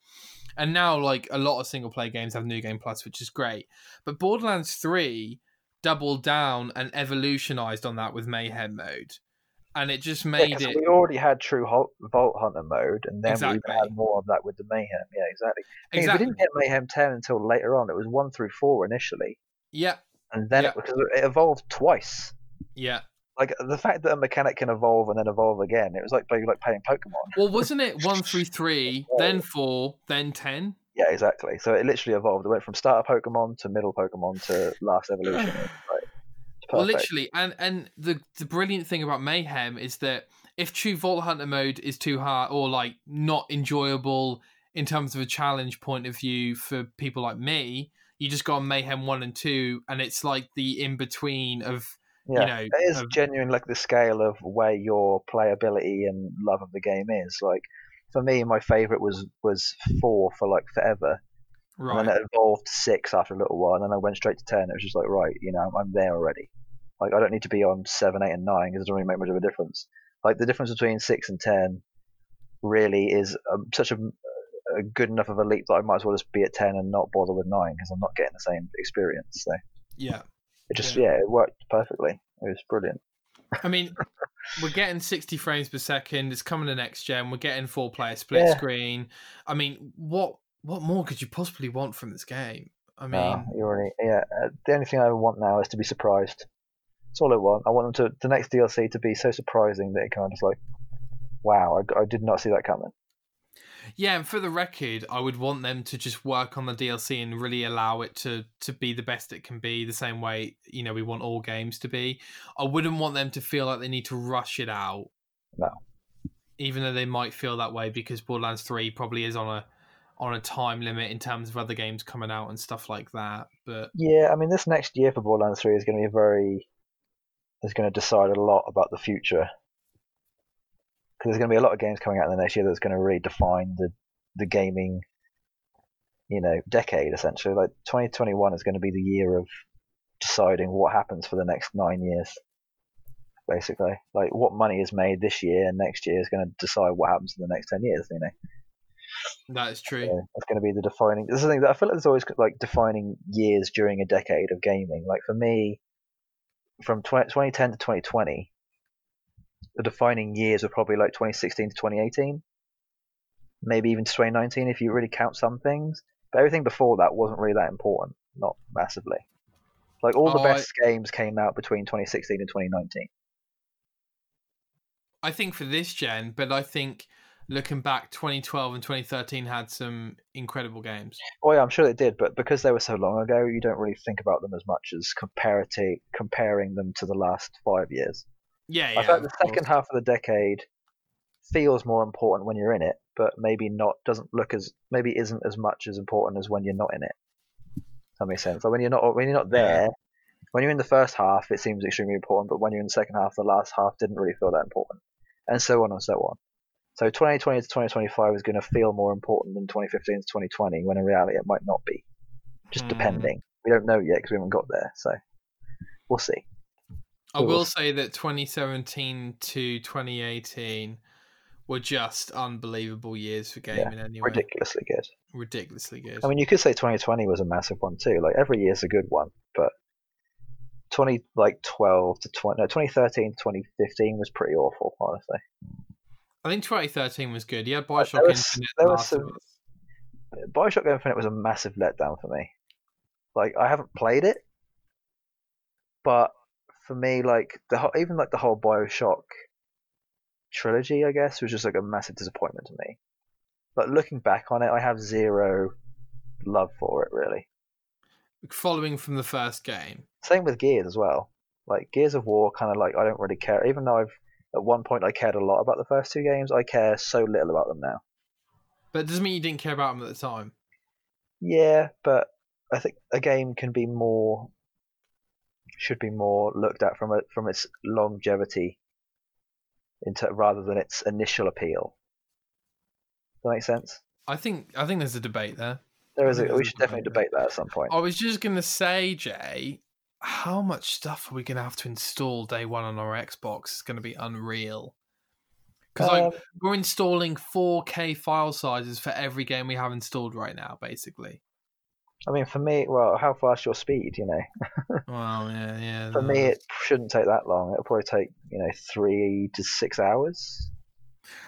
And now, like, a lot of single-player games have New Game Plus, which is great. But Borderlands 3 doubled down and evolutionized on that with Mayhem mode. And it just made it... We already had True Vault Hunter mode, and then we had more of that with the Mayhem. Yeah, exactly. We didn't get Mayhem 10 until later on. It was 1 through 4 initially. Yeah. And then it evolved twice. Yeah. Like, the fact that a mechanic can evolve and then evolve again, it was like playing Pokemon. Well, wasn't it 1 through 3, then 4, then 10? Yeah, exactly. So it literally evolved. It went from starter Pokemon to middle Pokemon to last evolution. Right. Well, literally. And the brilliant thing about Mayhem is that if True Vault Hunter mode is too hard or, like, not enjoyable in terms of a challenge point of view for people like me, you just go on Mayhem 1 and 2, and it's like the in-between of... Yeah, you know, it is genuine, like the scale of where your playability and love of the game is. Like, for me, my favourite was 4 for like forever, right. And then it evolved to 6 after a little while, and then I went straight to 10. It was just like, right, you know, I'm there already. Like, I don't need to be on 7, 8, and 9 because it doesn't really make much of a difference. Like, the difference between 6 and 10 really is such a good enough of a leap that I might as well just be at 10 and not bother with 9 because I'm not getting the same experience. So yeah. It worked perfectly. It was brilliant. I mean, we're getting 60 frames per second. It's coming to next gen. We're getting 4-player split screen. I mean, what more could you possibly want from this game? I mean, the only thing I want now is to be surprised. That's all I want. I want them the next DLC to be so surprising that it kind of is like, wow, I did not see that coming. Yeah, and for the record, I would want them to just work on the DLC and really allow it to be the best it can be, the same way, you know, we want all games to be. I wouldn't want them to feel like they need to rush it out. No. Even though they might feel that way, because Borderlands 3 probably is on a time limit in terms of other games coming out and stuff like that. But yeah, I mean, this next year for Borderlands 3 is going to be is going to decide a lot about the future. Because there's going to be a lot of games coming out in the next year that's going to really define the gaming, you know, decade, essentially. Like, 2021 is going to be the year of deciding what happens for the next 9 years, basically. Like, what money is made this year and next year is going to decide what happens in the next 10 years, you know. That is true. So that's going to be the defining... This is the thing that I feel like there's always, like, defining years during a decade of gaming. Like, for me, from 2010 to 2020... the defining years are probably like 2016 to 2018, maybe even 2019 if you really count some things. But everything before that wasn't really that important, not massively. Like, all the best games came out between 2016 and 2019. I think for this gen, but I think looking back, 2012 and 2013 had some incredible games. Oh yeah, I'm sure they did, but because they were so long ago, you don't really think about them as much as comparing them to the last 5 years. Yeah, I felt the second half of the decade feels more important when you're in it, but maybe isn't as much as important as when you're not in it. If that makes sense. Like, when you're not there, when you're in the first half, it seems extremely important, but when you're in the second half, the last half didn't really feel that important, and so on and so on. So 2020 to 2025 is going to feel more important than 2015 to 2020, when in reality it might not be. Just depending. We don't know yet because we haven't got there, so we'll see. I will say that 2017 to 2018 were just unbelievable years for gaming anyway. Ridiculously good. I mean, you could say 2020 was a massive one too. Like, every year's a good one, but 2013 to 2015 was pretty awful, honestly. I think 2013 was good. Yeah, Bioshock Infinite was a massive letdown for me. Like, I haven't played it, But for me, like the whole BioShock trilogy, I guess, was just like a massive disappointment to me. But looking back on it, I have zero love for it, really. Following from the first game. Same with Gears as well. Like Gears of War, kind of like I don't really care. Even though at one point I cared a lot about the first two games, I care so little about them now. But it doesn't mean you didn't care about them at the time. Yeah, but I think a game should be more looked at from its longevity rather than its initial appeal. Does that make sense? I think there's a debate there. We should definitely debate that at some point. I was just going to say, Jay, how much stuff are we going to have to install day one on our Xbox? It's going to be unreal. Because we're installing 4K file sizes for every game we have installed right now, basically. I mean, for me, well, how fast your speed, you know? Well, yeah. For me, it shouldn't take that long. It'll probably take, 3 to 6 hours,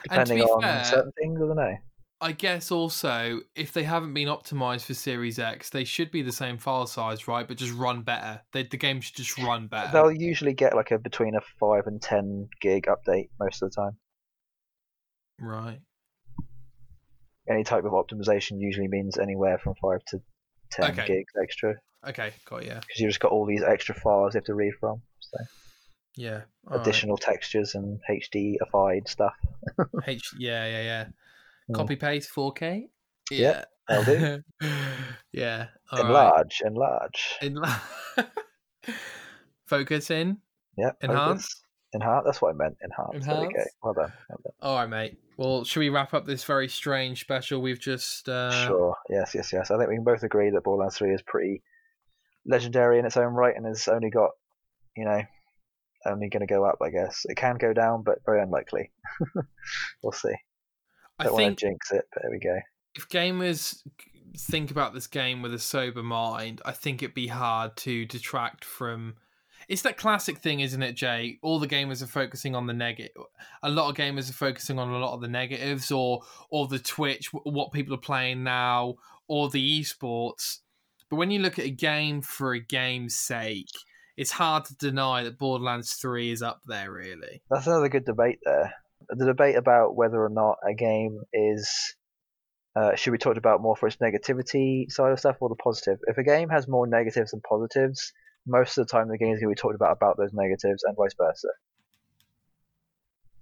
depending on certain things, I don't know. I guess also, if they haven't been optimized for Series X, they should be the same file size, right? But just run better. The game should just run better. They'll usually get like between a 5 and 10 gig update most of the time. Right. Any type of optimization usually means anywhere from 5 to 10 gigs extra. Okay, got yeah. Because you've just got all these extra files you have to read from. So. Yeah. Additional textures and HDified stuff. Yeah. Copy paste 4K. Yeah, that'll do. Yeah. Enlarge. Focus in. Yeah. Enhance. Enhance. That's what I meant. Enhance. There we go. Well done. All right, mate. Well, should we wrap up this very strange special we've just? Sure. Yes. I think we can both agree that Borderlands 3 is pretty legendary in its own right, and has only got, only going to go up. I guess it can go down, but very unlikely. We'll see. I don't want to jinx it, but there we go. If gamers think about this game with a sober mind, I think it'd be hard to detract from... It's that classic thing, isn't it, Jay? All the gamers are focusing on the negative. A lot of gamers are focusing on a lot of the negatives or the Twitch, what people are playing now, or the esports. But when you look at a game for a game's sake, it's hard to deny that Borderlands 3 is up there, really. That's another good debate there. The debate about whether or not a game is should be talked about more for its negativity side of stuff or the positive. If a game has more negatives than positives, most of the time the game is going to be talked about those negatives and vice versa.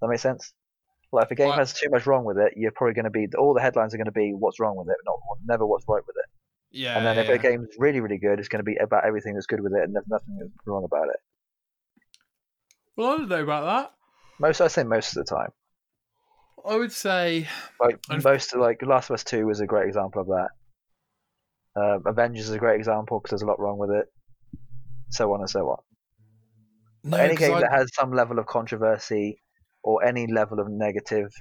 That makes sense? Like if a game has too much wrong with it, you're probably going to be all the headlines are going to be what's wrong with it, never what's right with it. Yeah. And then if a game's really, really good, it's going to be about everything that's good with it and there's nothing that's wrong about it. Well, I don't know about that. Most of the time. I would say... Last of Us 2 is a great example of that. Avengers is a great example because there's a lot wrong with it. So on and so on. No, any game that has some level of controversy or any level of negative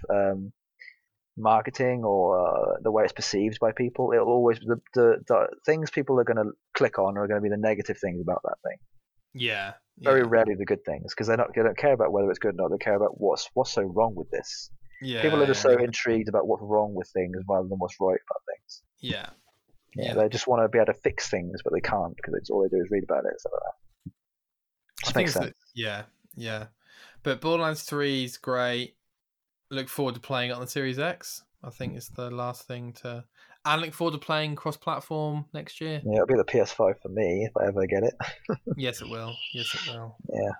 marketing or the way it's perceived by people, it'll always... The things people are going to click on are going to be the negative things about that thing. Yeah. Very rarely the good things because they don't care about whether it's good or not. They care about what's so wrong with this. Yeah, people are just so intrigued about what's wrong with things rather than what's right about things. Yeah. They just want to be able to fix things, but they can't because all they do is read about it. Stuff like that. Just makes sense. Yeah. But Borderlands 3 is great. Look forward to playing it on the Series X. I think it's the last thing to. And look forward to playing cross-platform next year. Yeah, it'll be the PS5 for me if I ever get it. Yes, it will. Yeah.